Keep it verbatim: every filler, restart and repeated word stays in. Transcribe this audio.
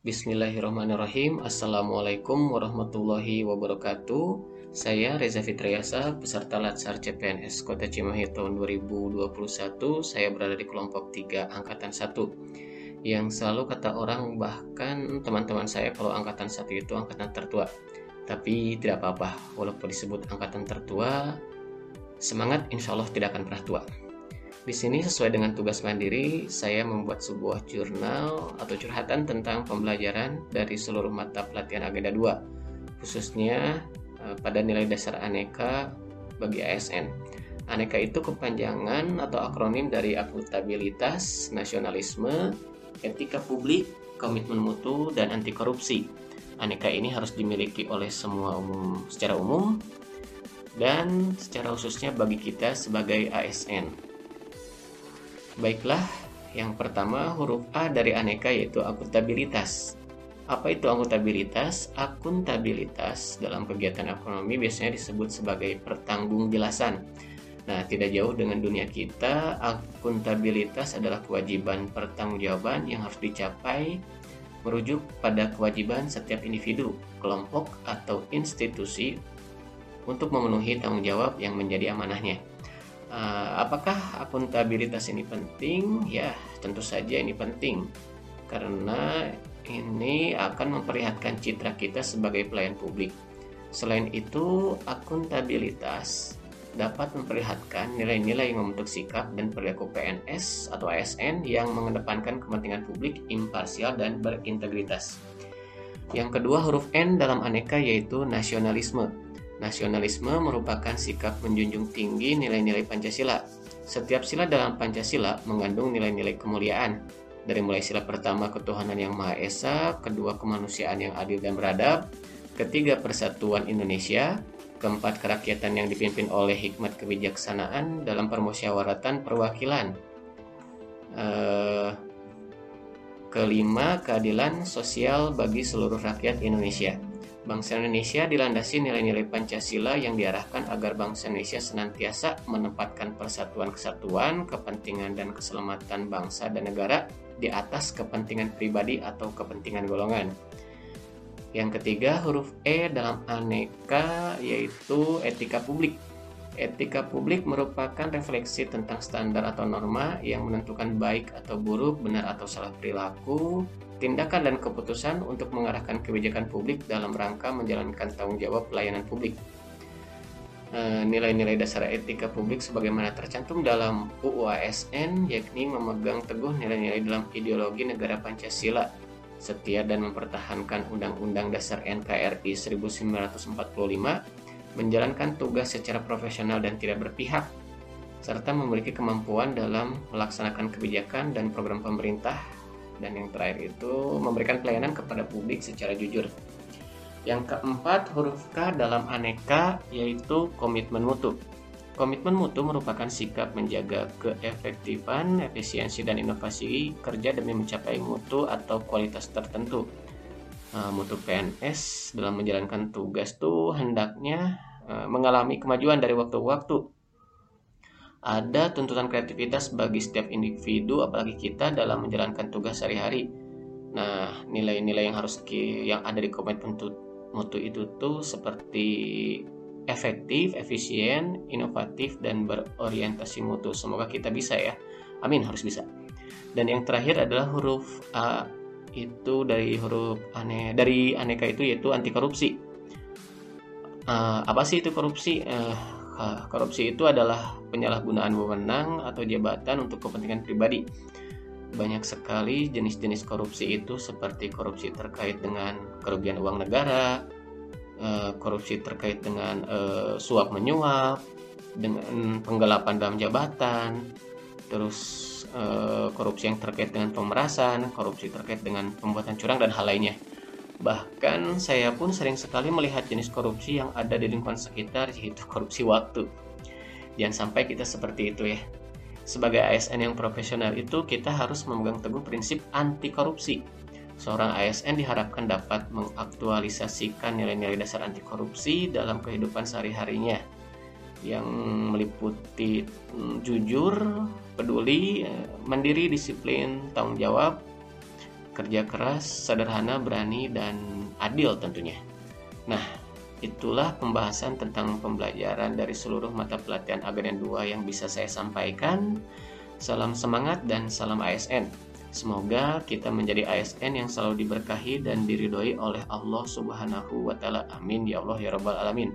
Bismillahirrahmanirrahim. Assalamualaikum warahmatullahi wabarakatuh. Saya Reza Fitriasa, peserta Latsar C P N S Kota Cimahi tahun dua ribu dua puluh satu. Saya berada di kelompok tiga angkatan satu. Yang selalu kata orang, bahkan teman-teman saya, kalau angkatan satu itu angkatan tertua. Tapi tidak apa-apa, walaupun disebut angkatan tertua, semangat insya Allah tidak akan pernah tua. Di sini sesuai dengan tugas mandiri, saya membuat sebuah jurnal atau curhatan tentang pembelajaran dari seluruh mata pelatihan agenda dua, khususnya pada nilai dasar Aneka bagi A S N. Aneka itu kepanjangan atau akronim dari akuntabilitas, nasionalisme, etika publik, komitmen mutu, dan anti korupsi. Aneka ini harus dimiliki oleh semua umum secara umum dan secara khususnya bagi kita sebagai A S N. Baiklah, yang pertama huruf A dari Aneka yaitu akuntabilitas. Apa itu akuntabilitas? Akuntabilitas dalam kegiatan ekonomi biasanya disebut sebagai pertanggungjawaban. Nah, tidak jauh dengan dunia kita, akuntabilitas adalah kewajiban pertanggungjawaban yang harus dicapai merujuk pada kewajiban setiap individu, kelompok, atau institusi untuk memenuhi tanggung jawab yang menjadi amanahnya. Apakah akuntabilitas ini penting? Ya, tentu saja ini penting, karena ini akan memperlihatkan citra kita sebagai pelayan publik. Selain itu, akuntabilitas dapat memperlihatkan nilai-nilai yang membentuk sikap dan perilaku P N S atau A S N yang mengedepankan kepentingan publik, imparsial, dan berintegritas. Yang kedua, huruf N dalam Aneka yaitu nasionalisme. Nasionalisme merupakan sikap menjunjung tinggi nilai-nilai Pancasila. Setiap sila dalam Pancasila mengandung nilai-nilai kemuliaan, dari mulai sila pertama ketuhanan yang Maha Esa, kedua kemanusiaan yang adil dan beradab, ketiga persatuan Indonesia, keempat kerakyatan yang dipimpin oleh hikmat kebijaksanaan dalam permusyawaratan perwakilan, eh, kelima keadilan sosial bagi seluruh rakyat Indonesia. Bangsa Indonesia dilandasi nilai-nilai Pancasila yang diarahkan agar bangsa Indonesia senantiasa menempatkan persatuan kesatuan, kepentingan dan keselamatan bangsa dan negara di atas kepentingan pribadi atau kepentingan golongan. Yang ketiga, huruf E dalam Aneka yaitu etika publik. Etika publik merupakan refleksi tentang standar atau norma yang menentukan baik atau buruk, benar atau salah perilaku, tindakan dan keputusan untuk mengarahkan kebijakan publik dalam rangka menjalankan tanggung jawab pelayanan publik. E, nilai-nilai dasar etika publik sebagaimana tercantum dalam U U A S N, yakni memegang teguh nilai-nilai dalam ideologi negara Pancasila, setia dan mempertahankan Undang-Undang Dasar N K R I seribu sembilan ratus empat puluh lima, menjalankan tugas secara profesional dan tidak berpihak, serta memiliki kemampuan dalam melaksanakan kebijakan dan program pemerintah, dan yang terakhir itu memberikan pelayanan kepada publik secara jujur. Yang keempat, huruf K dalam Aneka yaitu komitmen mutu. Komitmen mutu merupakan sikap menjaga keefektifan, efisiensi, dan inovasi kerja demi mencapai mutu atau kualitas tertentu. Mutu P N S dalam menjalankan tugas tuh hendaknya mengalami kemajuan dari waktu ke waktu. Ada tuntutan kreativitas bagi setiap individu, apalagi kita dalam menjalankan tugas sehari-hari. Nah, nilai-nilai yang harus yang ada di komitmen mutu itu tuh seperti efektif, efisien, inovatif, dan berorientasi mutu. Semoga kita bisa ya. Amin, harus bisa. Dan yang terakhir adalah huruf A itu dari huruf ane dari Aneka itu yaitu anti korupsi. Uh, apa sih itu korupsi? Uh, Korupsi itu adalah penyalahgunaan wewenang atau jabatan untuk kepentingan pribadi. Banyak sekali jenis-jenis korupsi itu, seperti korupsi terkait dengan kerugian uang negara, korupsi terkait dengan suap menyuap, dengan penggelapan dalam jabatan, terus korupsi yang terkait dengan pemerasan, korupsi terkait dengan pembuatan curang, dan hal lainnya. Bahkan saya pun sering sekali melihat jenis korupsi yang ada di lingkungan sekitar, yaitu korupsi waktu. Jangan sampai kita seperti itu ya. Sebagai A S N yang profesional itu, kita harus memegang teguh prinsip anti korupsi. Seorang A S N diharapkan dapat mengaktualisasikan nilai-nilai dasar anti korupsi dalam kehidupan sehari-harinya, yang meliputi jujur, peduli, mandiri, disiplin, tanggung jawab, kerja keras, sederhana, berani, dan adil tentunya. Nah, itulah pembahasan tentang pembelajaran dari seluruh mata pelatihan A B N dua yang bisa saya sampaikan. Salam semangat dan salam A S N. Semoga kita menjadi A S N yang selalu diberkahi dan diridhoi oleh Allah Subhanahu wa Ta'ala. Amin ya Allah ya Rabbal Alamin.